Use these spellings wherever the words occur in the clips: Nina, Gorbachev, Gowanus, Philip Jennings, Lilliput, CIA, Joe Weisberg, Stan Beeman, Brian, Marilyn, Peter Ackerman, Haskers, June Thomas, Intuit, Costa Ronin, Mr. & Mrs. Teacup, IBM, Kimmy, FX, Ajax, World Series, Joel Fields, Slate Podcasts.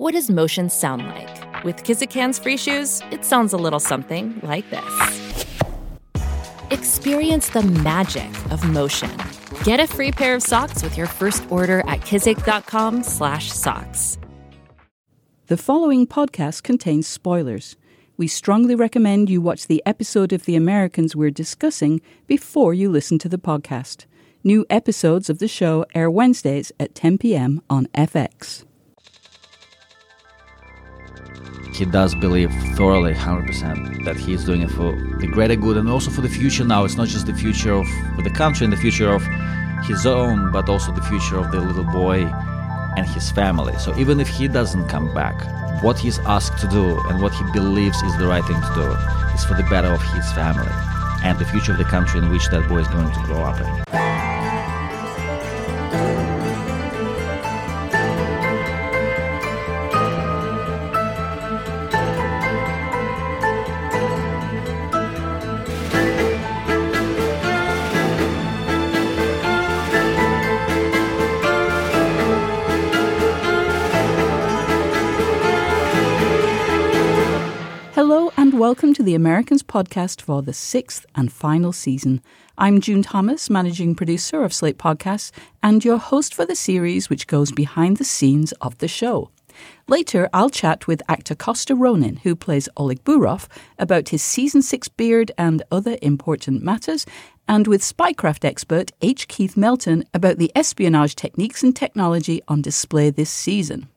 What does motion sound like? With Kizikans free shoes, it sounds a little something like this. Experience the magic of motion. Get a free pair of socks with your first order at kizik.com/socks. The following podcast contains spoilers. We strongly recommend you watch the episode of The Americans we're discussing before you listen to the podcast. New episodes of the show air Wednesdays at 10 p.m. on FX. He does believe thoroughly, 100%, that he's doing it for the greater good and also for the future now. It's not just the future of the country and the future of his own, but also the future of the little boy and his family. So even if he doesn't come back, what he's asked to do and what he believes is the right thing to do is for the better of his family and the future of the country in which that boy is going to grow up in. Welcome to the Americans podcast for the 6th and final season. I'm June Thomas, managing producer of Slate Podcasts, and your host for the series which goes behind the scenes of the show. Later, I'll chat with actor Costa Ronin, who plays Oleg Burov, about his Season 6 beard and other important matters, and with spycraft expert H. Keith Melton about the espionage techniques and technology on display this season.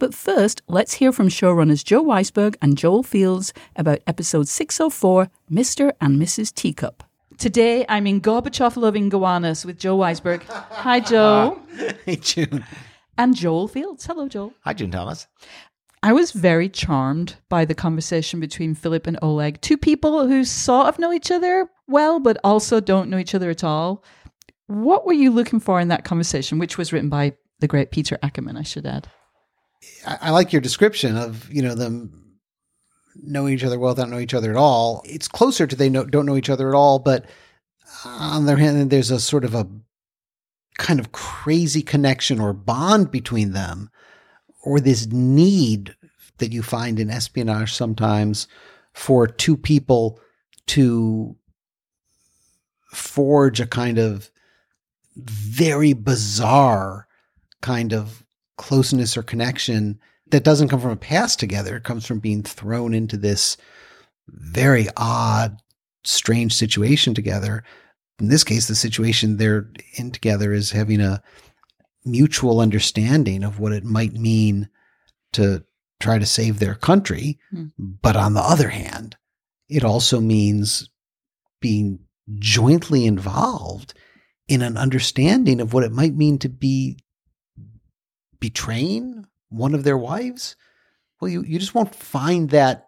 But first, let's hear from showrunners Joe Weisberg and Joel Fields about episode 604, Mr. and Mrs. Teacup. Today, I'm in Gorbachev-loving Gowanus with Joe Weisberg. Hi, Joe. Hey, June. And Joel Fields. Hello, Joel. Hi, June Thomas. I was very charmed by the conversation between Philip and Oleg, two people who sort of know each other well, but also don't know each other at all. What were you looking for in that conversation, which was written by the great Peter Ackerman, I should add? I like your description of, you know, them knowing each other well, don't know each other at all. It's closer to don't know each other at all, but on the other hand, there's a sort of a kind of crazy connection or bond between them, or this need that you find in espionage sometimes for two people to forge a kind of very bizarre kind of closeness or connection that doesn't come from a past together. It comes from being thrown into this very odd, strange situation together. In this case, the situation they're in together is having a mutual understanding of what it might mean to try to save their country. Mm. But on the other hand, it also means being jointly involved in an understanding of what it might mean to be betraying one of their wives. Well, you just won't find that.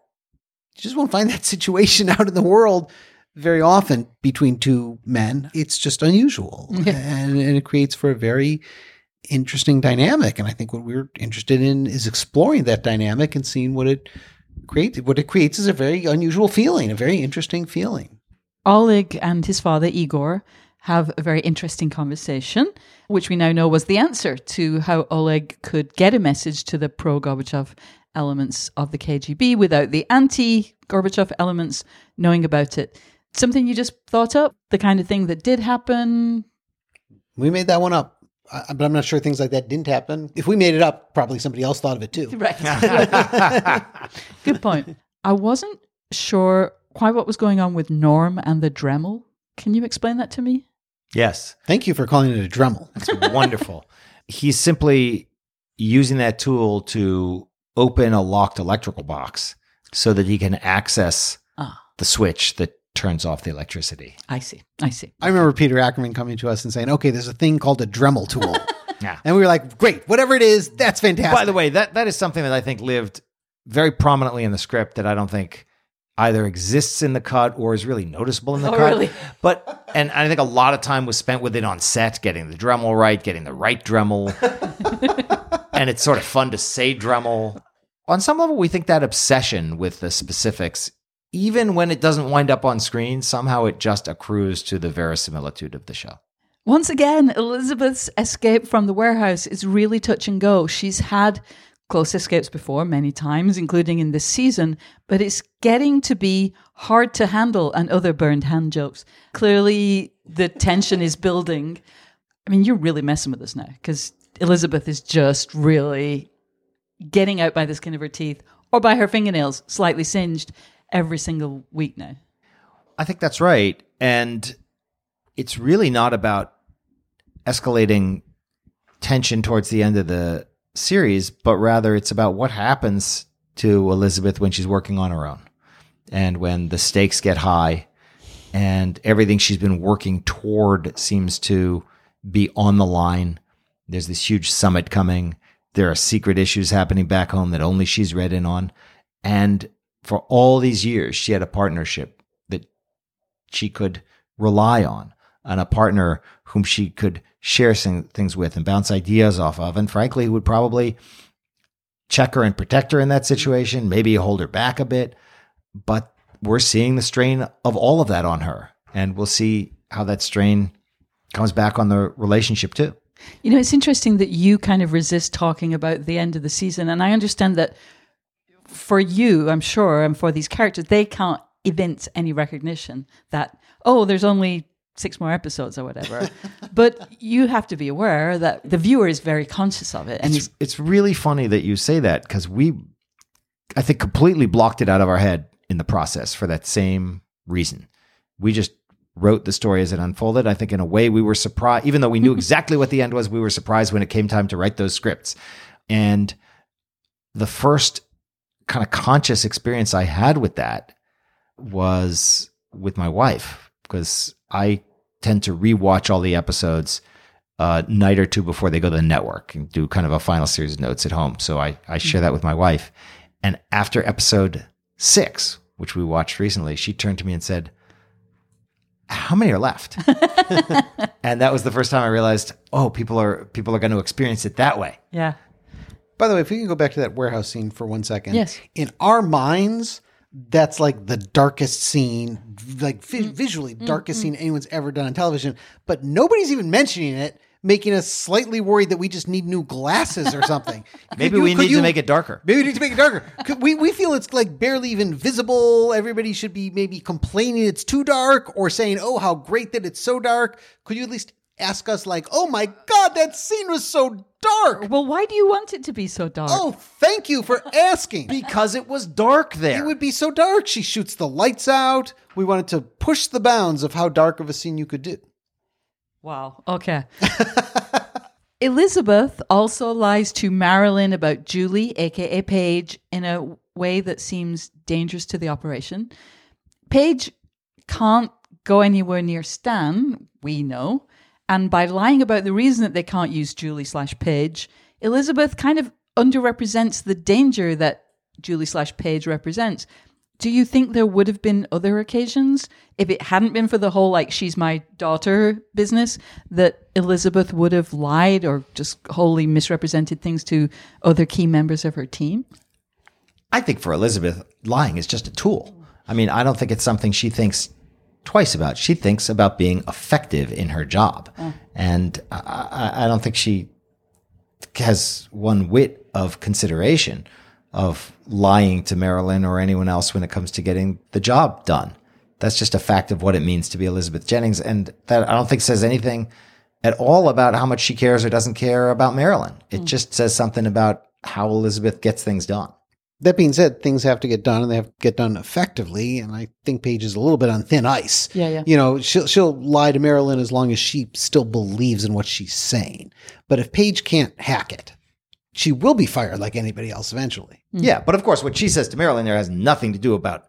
You just won't find that situation out in the world very often between two men. It's just unusual, and it creates for a very interesting dynamic. And I think what we're interested in is exploring that dynamic and seeing what it creates. What it creates is a very unusual feeling, a very interesting feeling. Oleg and his father Igor have a very interesting conversation, which we now know was the answer to how Oleg could get a message to the pro-Gorbachev elements of the KGB without the anti-Gorbachev elements knowing about it. Something you just thought up, the kind of thing that did happen? We made that one up. But I'm not sure things like that didn't happen. If we made it up, probably somebody else thought of it too. Right. Good point. I wasn't sure quite what was going on with Norm and the Dremel. Can you explain that to me? Yes. Thank you for calling it a Dremel. It's wonderful. He's simply using that tool to open a locked electrical box so that he can access the switch that turns off the electricity. I see. I remember Peter Ackerman coming to us and saying, okay, there's a thing called a Dremel tool. Yeah. And we were like, great, whatever it is, that's fantastic. By the way, that is something that I think lived very prominently in the script that I don't think either exists in the cut or is really noticeable in the cut. Really? But, and I think a lot of time was spent with it on set, getting the Dremel right, getting the right Dremel. And it's sort of fun to say Dremel. On some level, we think that obsession with the specifics, even when it doesn't wind up on screen, somehow it just accrues to the verisimilitude of the show. Once again, Elizabeth's escape from the warehouse is really touch and go. She's had close escapes before many times, including in this season, but it's getting to be hard to handle, and other burned hand jokes. Clearly, the tension is building. I mean, you're really messing with us now, because Elizabeth is just really getting out by the skin of her teeth or by her fingernails, slightly singed, every single week now. I think that's right. And it's really not about escalating tension towards the end of the series, but rather it's about what happens to Elizabeth when she's working on her own and when the stakes get high and everything she's been working toward seems to be on the line. There's this huge summit coming. There are secret issues happening back home that only she's read in on. And for all these years, she had a partnership that she could rely on and a partner whom she could share some things with and bounce ideas off of. And frankly, would probably check her and protect her in that situation, maybe hold her back a bit. But we're seeing the strain of all of that on her. And we'll see how that strain comes back on the relationship too. You know, it's interesting that you kind of resist talking about the end of the season. And I understand that for you, I'm sure, and for these characters, they can't evince any recognition that, oh, there's only 6 more episodes or whatever. But you have to be aware that the viewer is very conscious of it. And it's really funny that you say that, because we, I think, completely blocked it out of our head in the process for that same reason. We just wrote the story as it unfolded. I think in a way we were surprised, even though we knew exactly what the end was, we were surprised when it came time to write those scripts. And the first kind of conscious experience I had with that was with my wife, because I tend to rewatch all the episodes a night or two before they go to the network and do kind of a final series of notes at home. So I share that with my wife. And after episode 6, which we watched recently, she turned to me and said, "How many are left?" And that was the first time I realized, oh, people are going to experience it that way. Yeah. By the way, if we can go back to that warehouse scene for 1 second. Yes. In our minds, that's like the darkest scene, like visually darkest scene anyone's ever done on television. But nobody's even mentioning it, making us slightly worried that we just need new glasses or something. Maybe we need to make it darker. Maybe we need to make it darker. We feel it's like barely even visible. Everybody should be maybe complaining it's too dark or saying, oh, how great that it's so dark. Could you at least ask us like, oh my God, that scene was so dark. Well, why do you want it to be so dark? Oh, thank you for asking. Because it was dark there. It would be so dark. She shoots the lights out. We wanted to push the bounds of how dark of a scene you could do. Wow. Okay. Elizabeth also lies to Marilyn about Julie, a.k.a. Paige, in a way that seems dangerous to the operation. Paige can't go anywhere near Stan, we know. And by lying about the reason that they can't use Julie/Paige, Elizabeth kind of underrepresents the danger that Julie/Paige represents. Do you think there would have been other occasions, if it hadn't been for the whole, like, she's my daughter business, that Elizabeth would have lied or just wholly misrepresented things to other key members of her team? I think for Elizabeth, lying is just a tool. I mean, I don't think it's something she thinks twice about. She thinks about being effective in her job. And I don't think she has one whit of consideration of lying to Marilyn or anyone else when it comes to getting the job done. That's just a fact of what it means to be Elizabeth Jennings. And that, I don't think, says anything at all about how much she cares or doesn't care about Marilyn. It just says something about how Elizabeth gets things done. That being said, things have to get done, and they have to get done effectively. And I think Paige is a little bit on thin ice. Yeah. You know, she'll lie to Marilyn as long as she still believes in what she's saying. But if Paige can't hack it, she will be fired like anybody else eventually. Mm. Yeah, but of course, what she says to Marilyn there has nothing to do about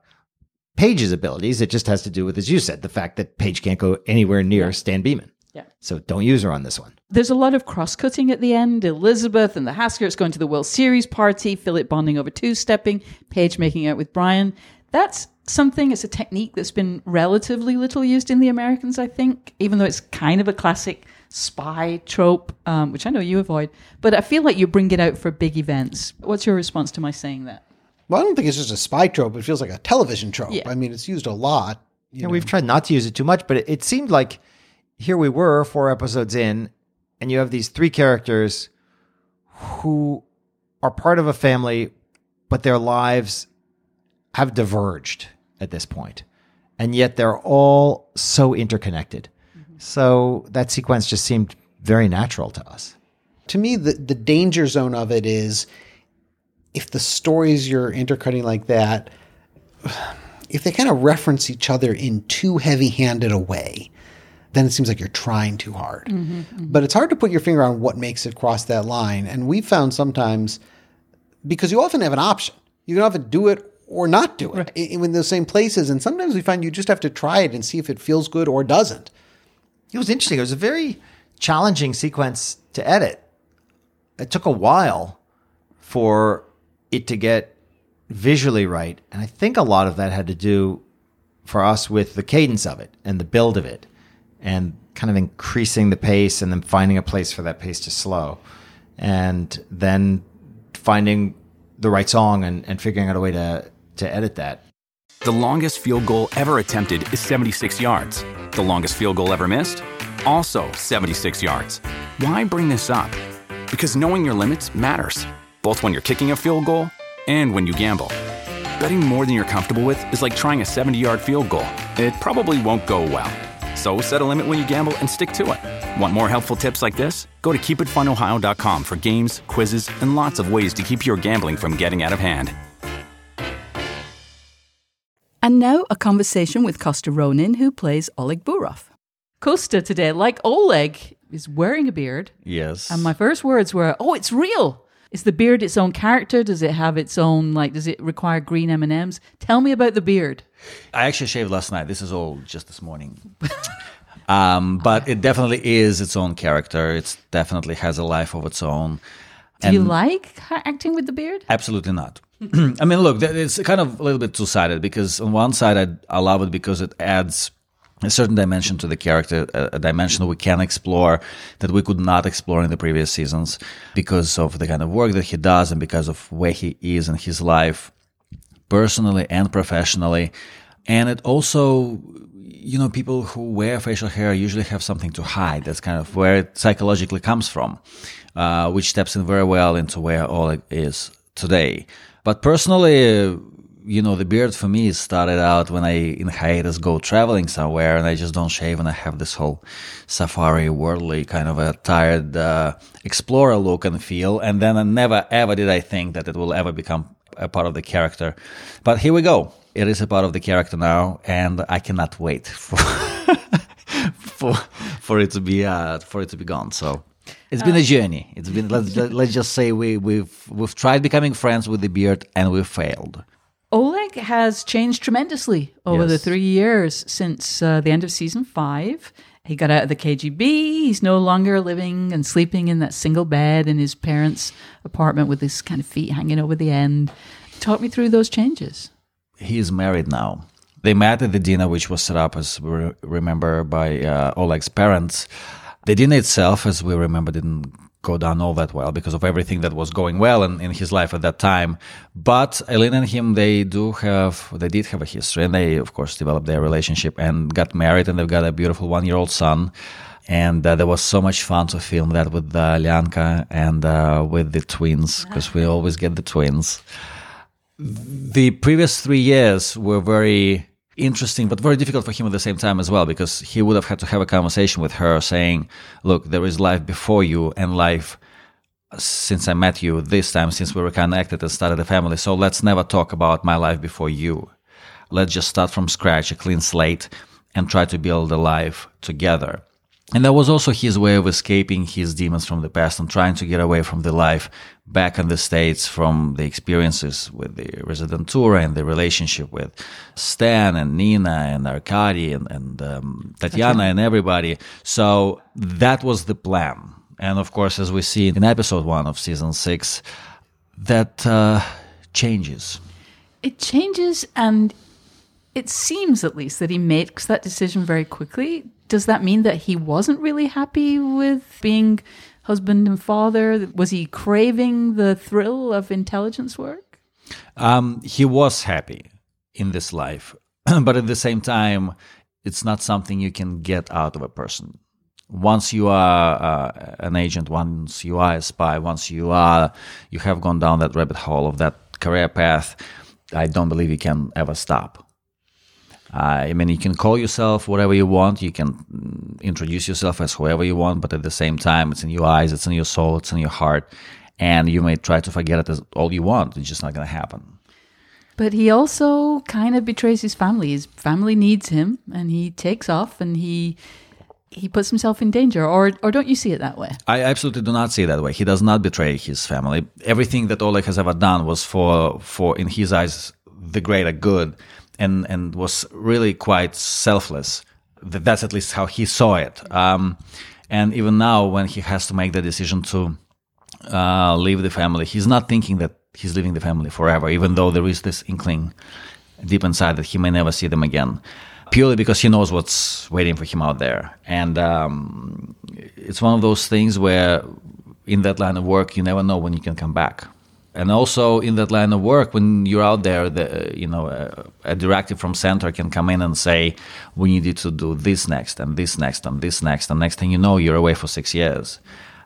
Paige's abilities. It just has to do with, as you said, the fact that Paige can't go anywhere near Stan Beeman. Yeah. So don't use her on this one. There's a lot of cross-cutting at the end. Elizabeth and the Haskers going to the World Series party, Philip bonding over two-stepping, Paige making out with Brian. That's something, it's a technique that's been relatively little used in The Americans, I think, even though it's kind of a classic spy trope, which I know you avoid. But I feel like you bring it out for big events. What's your response to my saying that? Well, I don't think it's just a spy trope. It feels like a television trope. Yeah. I mean, it's used a lot. You know. We've tried not to use it too much, but it seemed like here we were 4 episodes in, and you have these 3 characters who are part of a family, but their lives have diverged at this point. And yet they're all so interconnected. Mm-hmm. So that sequence just seemed very natural to us. To me, the danger zone of it is if the stories you're intercutting like that, if they kind of reference each other in too heavy-handed a way, then it seems like you're trying too hard. Mm-hmm, mm-hmm. But it's hard to put your finger on what makes it cross that line. And we've found sometimes, because you often have an option. You can often do it or not do it in those same places. And sometimes we find you just have to try it and see if it feels good or doesn't. It was interesting. It was a very challenging sequence to edit. It took a while for it to get visually right. And I think a lot of that had to do for us with the cadence of it and the build of it and kind of increasing the pace and then finding a place for that pace to slow. And then finding the right song and figuring out a way to edit that. The longest field goal ever attempted is 76 yards. The longest field goal ever missed? Also 76 yards. Why bring this up? Because knowing your limits matters, both when you're kicking a field goal and when you gamble. Betting more than you're comfortable with is like trying a 70-yard field goal. It probably won't go well. So set a limit when you gamble and stick to it. Want more helpful tips like this? Go to keepitfunohio.com for games, quizzes, and lots of ways to keep your gambling from getting out of hand. And now a conversation with Costa Ronin, who plays Oleg Burov. Costa today, like Oleg, is wearing a beard. Yes. And my first words were, oh, it's real. Is the beard its own character? Does it have its own, like, does it require green M&Ms? Tell me about the beard. I actually shaved last night. This is all just this morning. But it definitely is its own character. It definitely has a life of its own. Do you like acting with the beard? Absolutely not. I mean, look, it's kind of a little bit two-sided because on one side, I love it because it adds a certain dimension to the character, a dimension we can explore that we could not explore in the previous seasons because of the kind of work that he does and because of where he is in his life, personally and professionally. And it also, you know, people who wear facial hair usually have something to hide. That's kind of where it psychologically comes from, which taps in very well into where Oleg is today. But personally, you know, the beard for me started out when I, in hiatus, go traveling somewhere and I just don't shave and I have this whole safari, worldly kind of a tired explorer look and feel. And then I never, ever did I think that it will ever become a part of the character. But here we go. It is a part of the character now and I cannot wait for it to be gone. So it's been a journey. It's been, let's just say we've tried becoming friends with the beard and we've failed. Oleg has changed tremendously over the 3 years since the end of season 5. He got out of the KGB. He's no longer living and sleeping in that single bed in his parents' apartment with his kind of feet hanging over the end. Talk me through those changes. He is married now. They met at the dinner, which was set up, as we remember, by Oleg's parents. The dinner itself, as we remember, didn't go down all that well because of everything that was going well in his life at that time. But Elin and him, they did have a history, and they, of course, developed their relationship and got married, and they've got a beautiful 1-year-old son. And there was so much fun to film that with Lianca and with the twins, because we always get the twins. The previous 3 years were very interesting, but very difficult for him at the same time as well, because he would have had to have a conversation with her saying, look, there is life before you and life since I met you this time, since we were connected and started a family. So let's never talk about my life before you. Let's just start from scratch, a clean slate, and try to build a life together. And that was also his way of escaping his demons from the past and trying to get away from the life back in the States, from the experiences with the residentura and the relationship with Stan and Nina and Arkady and Tatiana and everybody. So that was the plan. And of course, as we see in episode 1 of season 6, that changes. It changes, and it seems at least that he makes that decision very quickly. Does that mean that he wasn't really happy with being husband and father? Was he craving the thrill of intelligence work? He was happy in this life, but at the same time, it's not something you can get out of a person. once you are an agent, once you are a spy, once you have gone down that rabbit hole of that career path, I don't believe you can ever stop. I mean, you can call yourself whatever you want, you can introduce yourself as whoever you want, but at the same time, it's in your eyes, it's in your soul, it's in your heart, and you may try to forget it as all you want. It's just not going to happen. But he also kind of betrays his family. His family needs him, and he takes off, and he puts himself in danger, or don't you see it that way? I absolutely do not see it that way. He does not betray his family. Everything that Oleg has ever done was for in his eyes, the greater good, and was really quite selfless. That's at least how he saw it. And even now, when he has to make the decision to leave the family, he's not thinking that he's leaving the family forever, even though there is this inkling deep inside that he may never see them again. Purely because he knows what's waiting for him out there. And it's one of those things where in that line of work, you never know when you can come back. And also in that line of work, when you're out there, a directive from center can come in and say, we need you to do this next and this next and this next. And next thing you know, you're away for 6 years.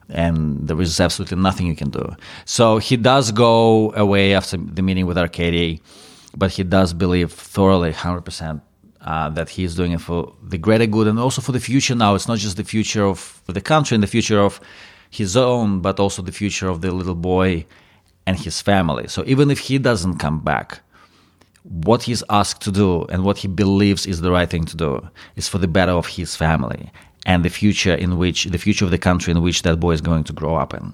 And there is absolutely nothing you can do. So he does go away after the meeting with Arkady, but he does believe thoroughly, 100%, that he is doing it for the greater good and also for the future now. It's not just the future of the country and the future of his own, but also the future of the little boy and his family. So even if he doesn't come back, what he's asked to do and what he believes is the right thing to do is for the better of his family and the future of the country in which that boy is going to grow up in.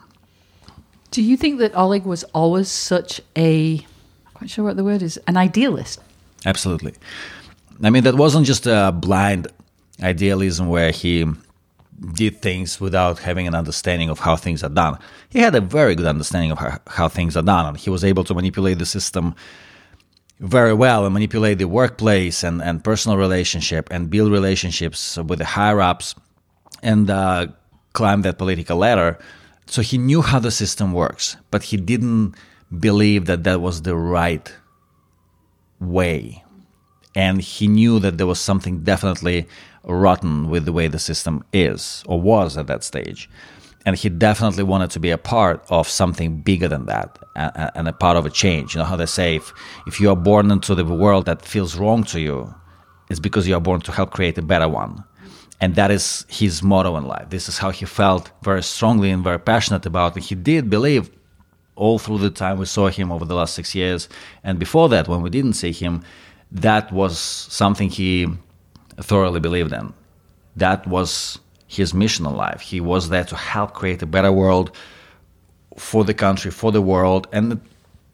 Do you think that Oleg was always such I'm quite sure what the word is, an idealist? Absolutely. I mean, that wasn't just a blind idealism where he did things without having an understanding of how things are done. He had a very good understanding of how things are done, and he was able to manipulate the system very well and manipulate the workplace and personal relationship and build relationships with the higher-ups and climb that political ladder. So he knew how the system works, but he didn't believe that was the right way. And he knew that there was something definitely rotten with the way the system is or was at that stage. And he definitely wanted to be a part of something bigger than that and a part of a change. You know how they say, if you are born into the world that feels wrong to you, it's because you are born to help create a better one. And that is his motto in life. This is how he felt very strongly and very passionate about. And he did believe all through the time we saw him over the last 6 years. And before that, when we didn't see him, that was something he thoroughly believed in. That was his mission in life. He was there to help create a better world for the country, for the world. And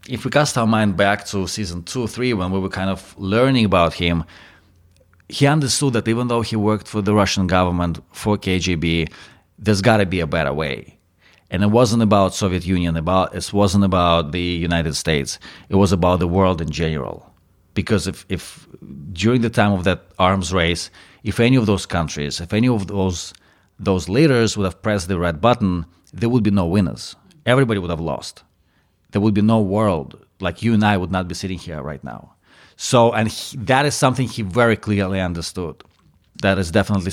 if we cast our mind back to season 2, 3, when we were kind of learning about him, he understood that even though he worked for the Russian government, for KGB, there's got to be a better way. And it wasn't about Soviet Union, it wasn't about the United States. It was about the world in general. Because if during the time of that arms race, if any of those countries, if any of those leaders would have pressed the red button, there would be no winners. Everybody would have lost. There would be no world. Like you and I would not be sitting here right now. So, and that is something he very clearly understood. That is definitely,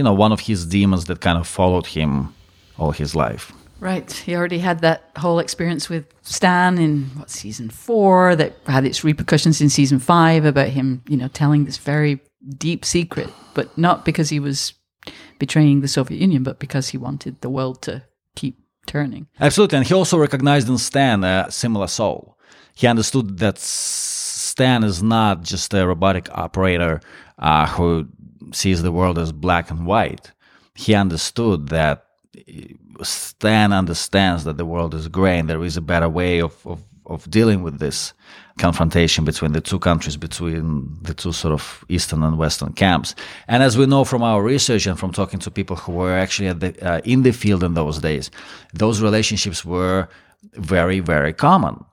one of his demons that kind of followed him all his life. Right. He already had that whole experience with Stan in season 4 that had its repercussions in season 5 about him, telling this very deep secret, but not because he was betraying the Soviet Union, but because he wanted the world to keep turning. Absolutely. And he also recognized in Stan a similar soul. He understood that Stan is not just a robotic operator who sees the world as black and white. He understood that Stan understands that the world is gray and there is a better way of dealing with this confrontation between the two countries, between the two sort of Eastern and Western camps. And as we know from our research and from talking to people who were actually in the field in those days, those relationships were very, very common.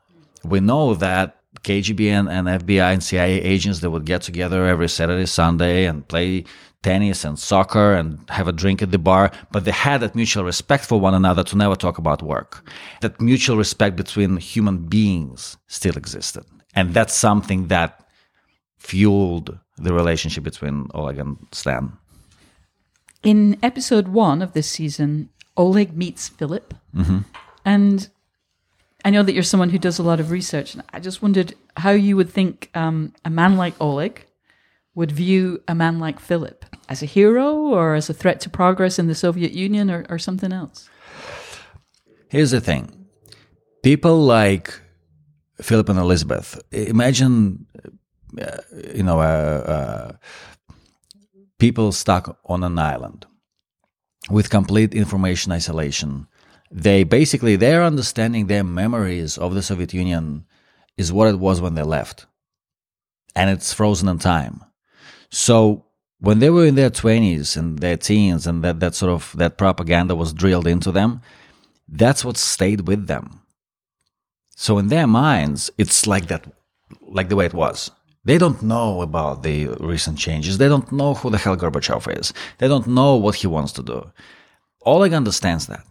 We know that KGB and FBI and CIA agents that would get together every Saturday, Sunday and play tennis and soccer and have a drink at the bar, but they had that mutual respect for one another to never talk about work. That mutual respect between human beings still existed. And that's something that fueled the relationship between Oleg and Stan. In episode 1 of this season, Oleg meets Philip. Mm-hmm. And I know that you're someone who does a lot of research. And I just wondered how you would think a man like Oleg would view a man like Philip, as a hero or as a threat to progress in the Soviet Union or something else? Here's the thing. People like Philip and Elizabeth, imagine, people stuck on an island with complete information isolation. Their understanding, their memories of the Soviet Union is what it was when they left. And it's frozen in time. So when they were in their 20s and their teens and that propaganda was drilled into them, that's what stayed with them. So in their minds, it's like that, like the way it was. They don't know about the recent changes. They don't know who the hell Gorbachev is. They don't know what he wants to do. Oleg understands that.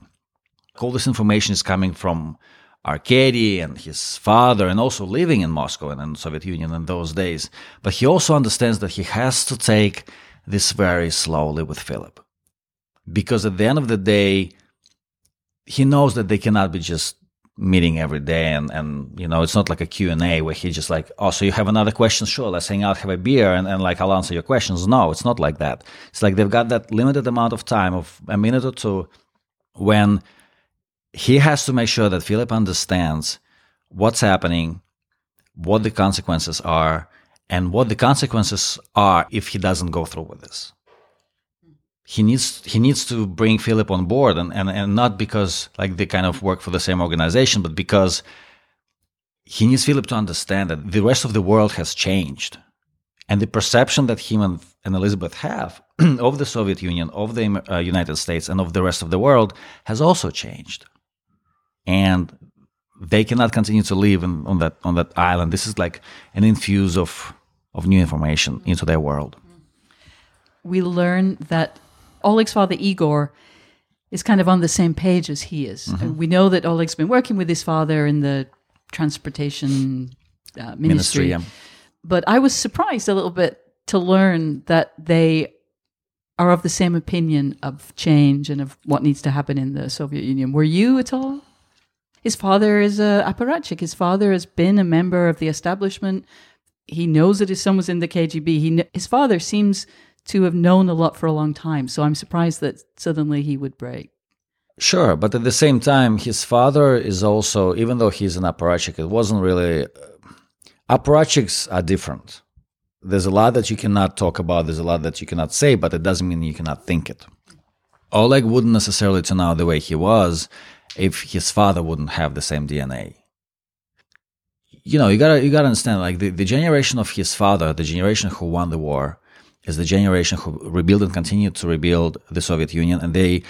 All this information is coming from Arkady and his father, and also living in Moscow and in the Soviet Union in those days. But he also understands that he has to take this very slowly with Philip. Because at the end of the day, he knows that they cannot be just meeting every day and it's not like a Q&A where he just like, oh, so you have another question? Sure, let's hang out, have a beer, and I'll answer your questions. No, it's not like that. It's like they've got that limited amount of time of a minute or two when he has to make sure that Philip understands what's happening, what the consequences are, and what the consequences are if he doesn't go through with this. He needs to bring Philip on board, and not because like they kind of work for the same organization, but because he needs Philip to understand that the rest of the world has changed. And the perception that him and Elizabeth have of the Soviet Union, of the United States, and of the rest of the world has also changed. And they cannot continue to live on that island. This is like an infuse of new information into their world. We learn that Oleg's father, Igor, is kind of on the same page as he is. Mm-hmm. And we know that Oleg's been working with his father in the transportation ministry. Yeah. But I was surprised a little bit to learn that they are of the same opinion of change and of what needs to happen in the Soviet Union. Were you at all? His father is an apparatchik. His father has been a member of the establishment. He knows that his son was in the KGB. His father seems to have known a lot for a long time. So I'm surprised that suddenly he would break. Sure, but at the same time, his father is also, even though he's an apparatchik, it wasn't really... Apparatchiks are different. There's a lot that you cannot talk about, there's a lot that you cannot say, but it doesn't mean you cannot think it. Oleg wouldn't necessarily turn out the way he was if his father wouldn't have the same DNA. You gotta understand, like the generation of his father, the generation who won the war, is the generation who rebuilt and continued to rebuild the Soviet Union, and they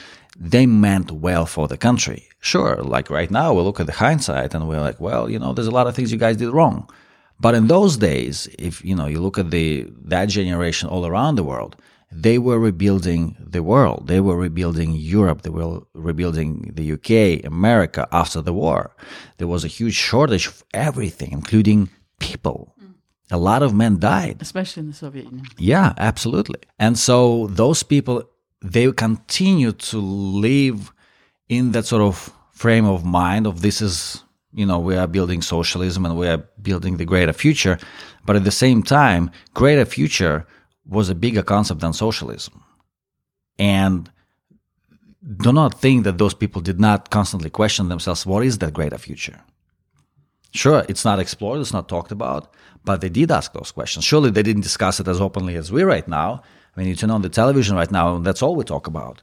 meant well for the country. Sure, like right now we look at the hindsight and we're like, well, there's a lot of things you guys did wrong. But in those days, if you look at that generation all around the world, they were rebuilding the world. They were rebuilding Europe. They were rebuilding the UK, America after the war. There was a huge shortage of everything, including people. A lot of men died. Especially in the Soviet Union. Yeah, absolutely. And so those people, they continue to live in that sort of frame of mind of this is... we are building socialism and we are building the greater future. But at the same time, greater future was a bigger concept than socialism. And do not think that those people did not constantly question themselves, what is that greater future? Sure, it's not explored, it's not talked about, but they did ask those questions. Surely they didn't discuss it as openly as we right now. I mean, you turn on the television right now and that's all we talk about.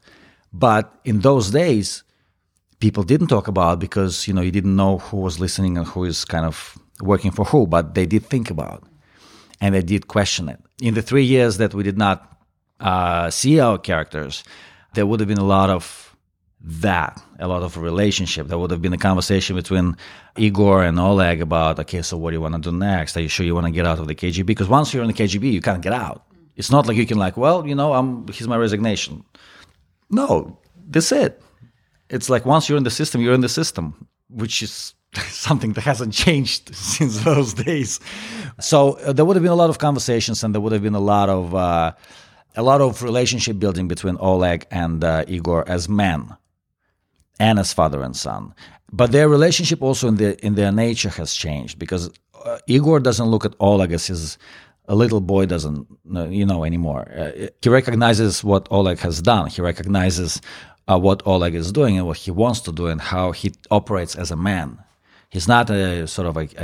But in those days... people didn't talk about because, you didn't know who was listening and who is kind of working for who, but they did think about it and they did question it. In the 3 years that we did not see our characters, there would have been a lot of that, a lot of relationship. There would have been a conversation between Igor and Oleg about, okay, so what do you want to do next? Are you sure you want to get out of the KGB? Because once you're in the KGB, you can't get out. It's not like you can here's my resignation. No, that's it. It's like once you're in the system, which is something that hasn't changed since those days. So there would have been a lot of conversations and there would have been a lot of a lot of relationship building between Oleg and Igor as men and as father and son. But their relationship also in their nature has changed, because Igor doesn't look at Oleg as his little boy doesn't, anymore. He recognizes what Oleg has done. He recognizes what Oleg is doing and what he wants to do and how he operates as a man. He's not a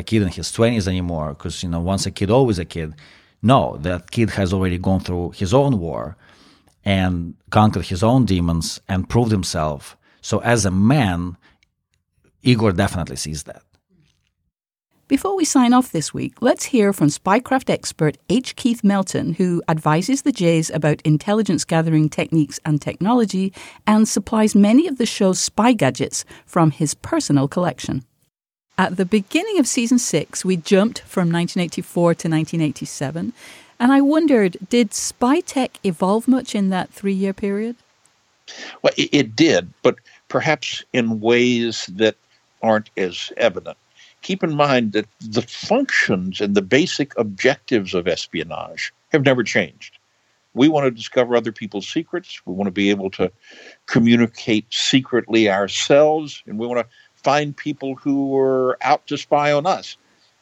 kid in his 20s anymore, because, once a kid, always a kid. No, that kid has already gone through his own war and conquered his own demons and proved himself. So as a man, Igor definitely sees that. Before we sign off this week, let's hear from spycraft expert H. Keith Melton, who advises the Jays about intelligence gathering techniques and technology and supplies many of the show's spy gadgets from his personal collection. At the beginning of Season 6, we jumped from 1984 to 1987, and I wondered, did spy tech evolve much in that three-year period? Well, it did, but perhaps in ways that aren't as evident. Keep in mind that the functions and the basic objectives of espionage have never changed. We want to discover other people's secrets. We want to be able to communicate secretly ourselves, and we want to find people who are out to spy on us.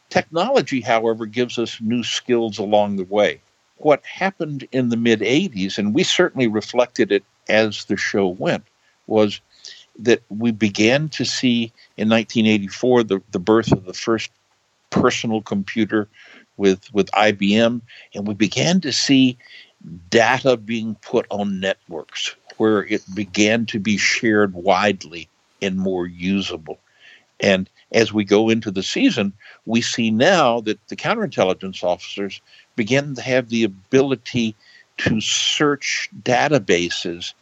Technology, however, gives us new skills along the way. What happened in the mid-'80s, and we certainly reflected it as the show went, was that we began to see in 1984 the birth of the first personal computer with IBM, and we began to see data being put on networks where it began to be shared widely and more usable. And as we go into the season, we see now that the counterintelligence officers begin to have the ability to search databases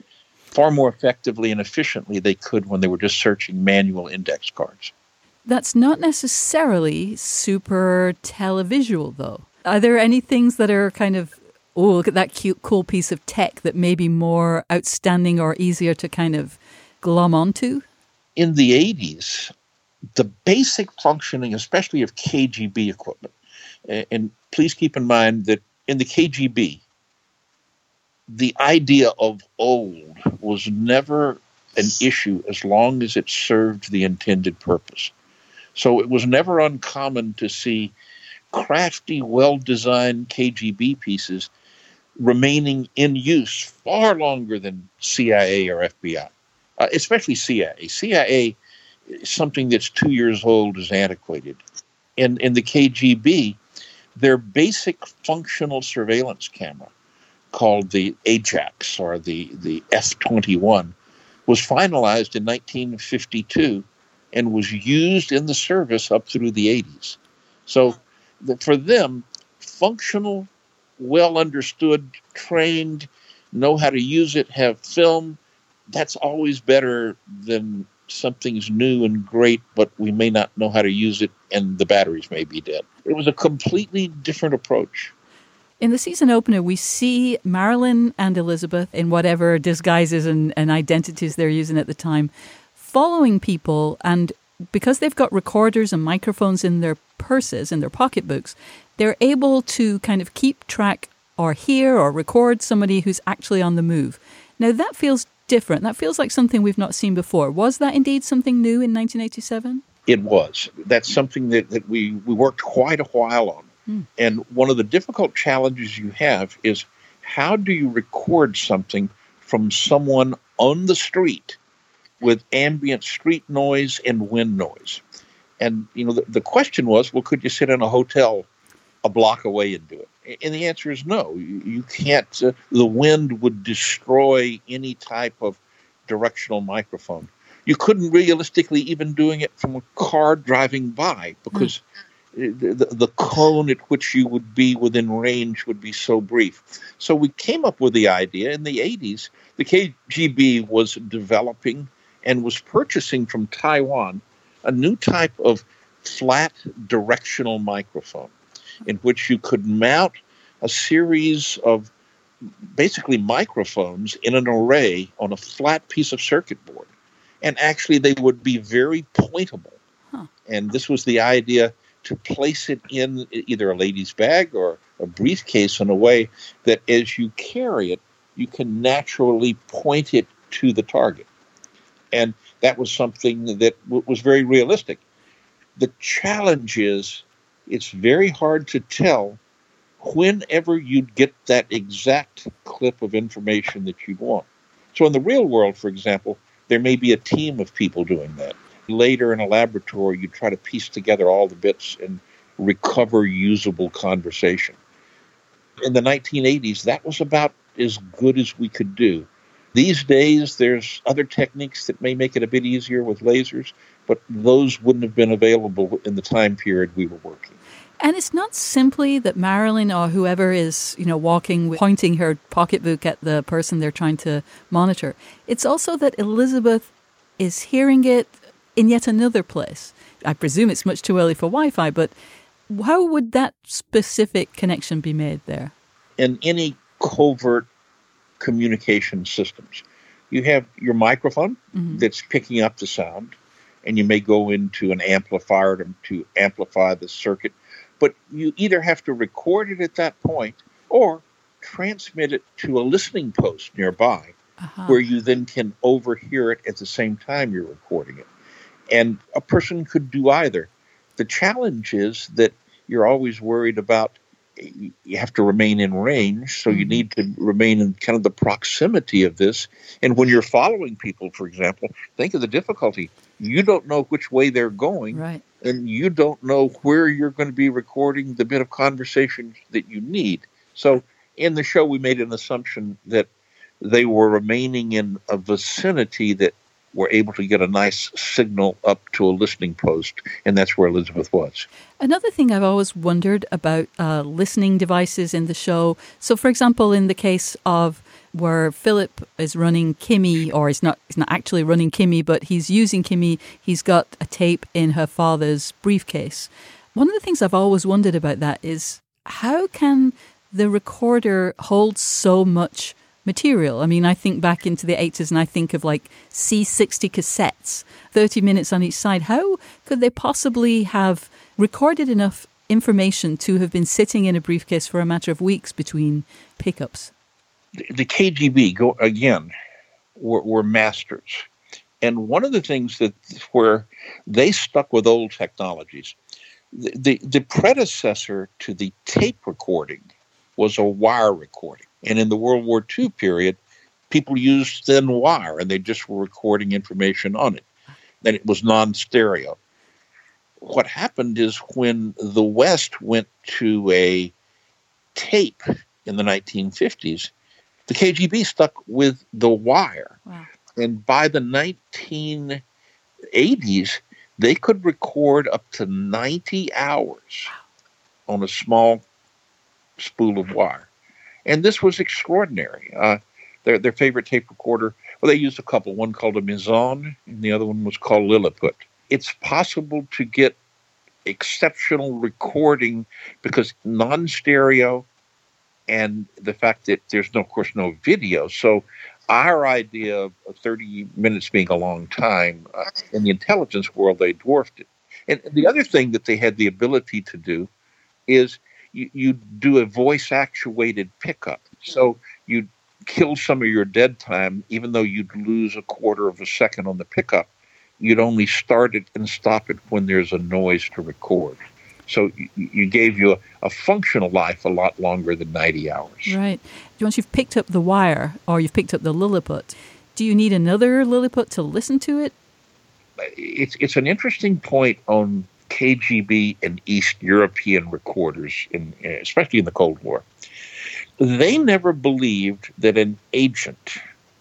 far more effectively and efficiently they could when they were just searching manual index cards. That's not necessarily super televisual, though. Are there any things that are kind of, oh, look at that cute, cool piece of tech that may be more outstanding or easier to kind of glom onto? In the 80s, the basic functioning, especially of KGB equipment, and please keep in mind that in the KGB, the idea of old was never an issue as long as it served the intended purpose. So it was never uncommon to see crafty, well-designed KGB pieces remaining in use far longer than CIA or FBI, especially CIA. CIA is something that's 2 years old is antiquated. In the KGB, their basic functional surveillance camera, called the Ajax or the F-21, was finalized in 1952 and was used in the service up through the 80s. So for them, functional, well-understood, trained, know how to use it, have film, that's always better than something's new and great, but we may not know how to use it and the batteries may be dead. It was a completely different approach. In the season opener, we see Marilyn and Elizabeth, in whatever disguises and identities they're using at the time, following people. And because they've got recorders and microphones in their purses, in their pocketbooks, they're able to kind of keep track or hear or record somebody who's actually on the move. Now, that feels different. That feels like something we've not seen before. Was that indeed something new in 1987? It was. That's something that we worked quite a while on. And one of the difficult challenges you have is, how do you record something from someone on the street with ambient street noise and wind noise? And, the question was, well, could you sit in a hotel a block away and do it? And the answer is no. You can't. The wind would destroy any type of directional microphone. You couldn't realistically even doing it from a car driving by, because the cone at which you would be within range would be so brief. So we came up with the idea in the 80s. The KGB was developing and was purchasing from Taiwan a new type of flat directional microphone in which you could mount a series of basically microphones in an array on a flat piece of circuit board. And actually, they would be very pointable. And this was the idea to place it in either a lady's bag or a briefcase in a way that as you carry it, you can naturally point it to the target. And that was something that was very realistic. The challenge is it's very hard to tell whenever you'd get that exact clip of information that you'd want. So in the real world, for example, there may be a team of people doing that. Later in a laboratory, you try to piece together all the bits and recover usable conversation. In the 1980s, that was about as good as we could do. These days, there's other techniques that may make it a bit easier with lasers, but those wouldn't have been available in the time period we were working. And it's not simply that Marilyn or whoever is, walking, pointing her pocketbook at the person they're trying to monitor. It's also that Elizabeth is hearing it in yet another place. I presume it's much too early for Wi-Fi, but how would that specific connection be made there? In any covert communication systems, you have your microphone that's picking up the sound, and you may go into an amplifier to amplify the circuit. But you either have to record it at that point or transmit it to a listening post nearby where you then can overhear it at the same time you're recording it. And a person could do either. The challenge is that you're always worried about you have to remain in range, so you need to remain in kind of the proximity of this. And when you're following people, for example, think of the difficulty. You don't know which way they're going, right? And you don't know where you're going to be recording the bit of conversation that you need. So in the show, we made an assumption that they were remaining in a vicinity that were able to get a nice signal up to a listening post, and that's where Elizabeth was. Another thing I've always wondered about listening devices in the show. So, for example, in the case of where Philip is running Kimmy, or he's not actually running Kimmy, but he's using Kimmy, he's got a tape in her father's briefcase. One of the things I've always wondered about that is how can the recorder hold so much material? I mean, I think back into the 80s and I think of like C60 cassettes, 30 minutes on each side. How could they possibly have recorded enough information to have been sitting in a briefcase for a matter of weeks between pickups? The KGB, were masters. And one of the things that where they stuck with old technologies, the predecessor to the tape recording was a wire recording. And in the World War II period, people used thin wire, and they just were recording information on it. And it was non-stereo. What happened is when the West went to a tape in the 1950s, the KGB stuck with the wire. Wow. And by the 1980s, they could record up to 90 hours on a small spool of wire. And this was extraordinary. Their favorite tape recorder, well, they used a couple. One called a Maison, and the other one was called Lilliput. It's possible to get exceptional recording because non-stereo and the fact that there's, no, of course, no video. So our idea of 30 minutes being a long time, in the intelligence world, they dwarfed it. And the other thing that they had the ability to do is you do a voice-actuated pickup. So you'd kill some of your dead time, even though you'd lose a quarter of a second on the pickup. You'd only start it and stop it when there's a noise to record. So you gave you a functional life a lot longer than 90 hours. Right. Once you've picked up the wire or you've picked up the Lilliput, do you need another Lilliput to listen to it? It's an interesting point on KGB and East European recorders, especially in the Cold War. They never believed that an agent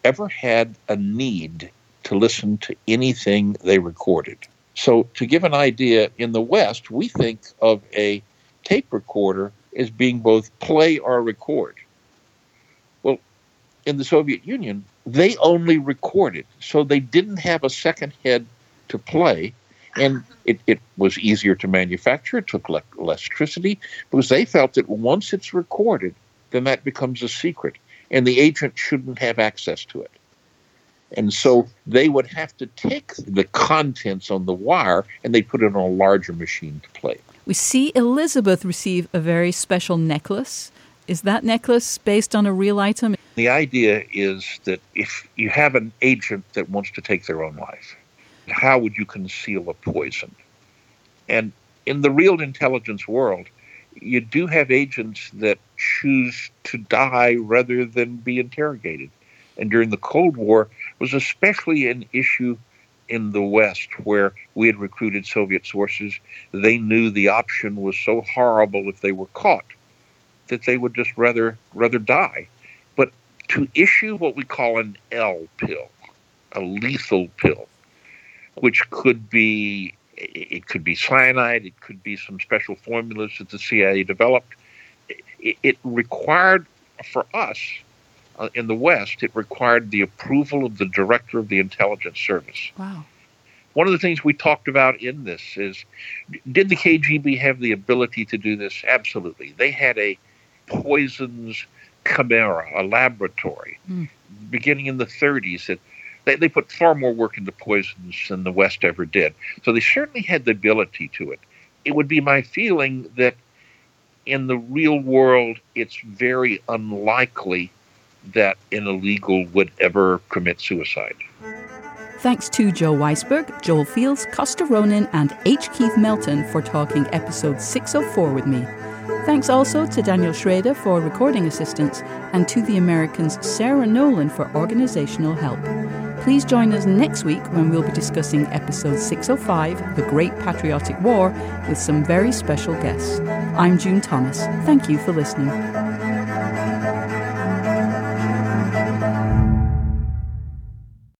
ever had a need to listen to anything they recorded. So to give an idea, in the West, we think of a tape recorder as being both play or record. Well, in the Soviet Union, they only recorded, so they didn't have a second head to play. And it was easier to manufacture. It took electricity because they felt that once it's recorded, then that becomes a secret and the agent shouldn't have access to it. And so they would have to take the contents on the wire and they put it on a larger machine to play. We see Elizabeth receive a very special necklace. Is that necklace based on a real item? The idea is that if you have an agent that wants to take their own life, how would you conceal a poison? And in the real intelligence world, you do have agents that choose to die rather than be interrogated. And during the Cold War, it was especially an issue in the West where we had recruited Soviet sources. They knew the option was so horrible if they were caught that they would just rather die. But to issue what we call an L pill, a lethal pill, which could be, it could be cyanide, it could be some special formulas that the CIA developed. It required, for us in the West, it required the approval of the director of the intelligence service. Wow. One of the things we talked about in this is, did the KGB have the ability to do this? Absolutely. They had a poisons chimera, a laboratory, beginning in the 1930s that They put far more work into poisons than the West ever did. So they certainly had the ability to it. It would be my feeling that in the real world, it's very unlikely that an illegal would ever commit suicide. Thanks to Joe Weisberg, Joel Fields, Costa Ronin, and H. Keith Melton for talking episode 604 with me. Thanks also to Daniel Schrader for recording assistance and to The Americans' Sarah Nolan for organizational help. Please join us next week when we'll be discussing episode 605, The Great Patriotic War, with some very special guests. I'm June Thomas. Thank you for listening.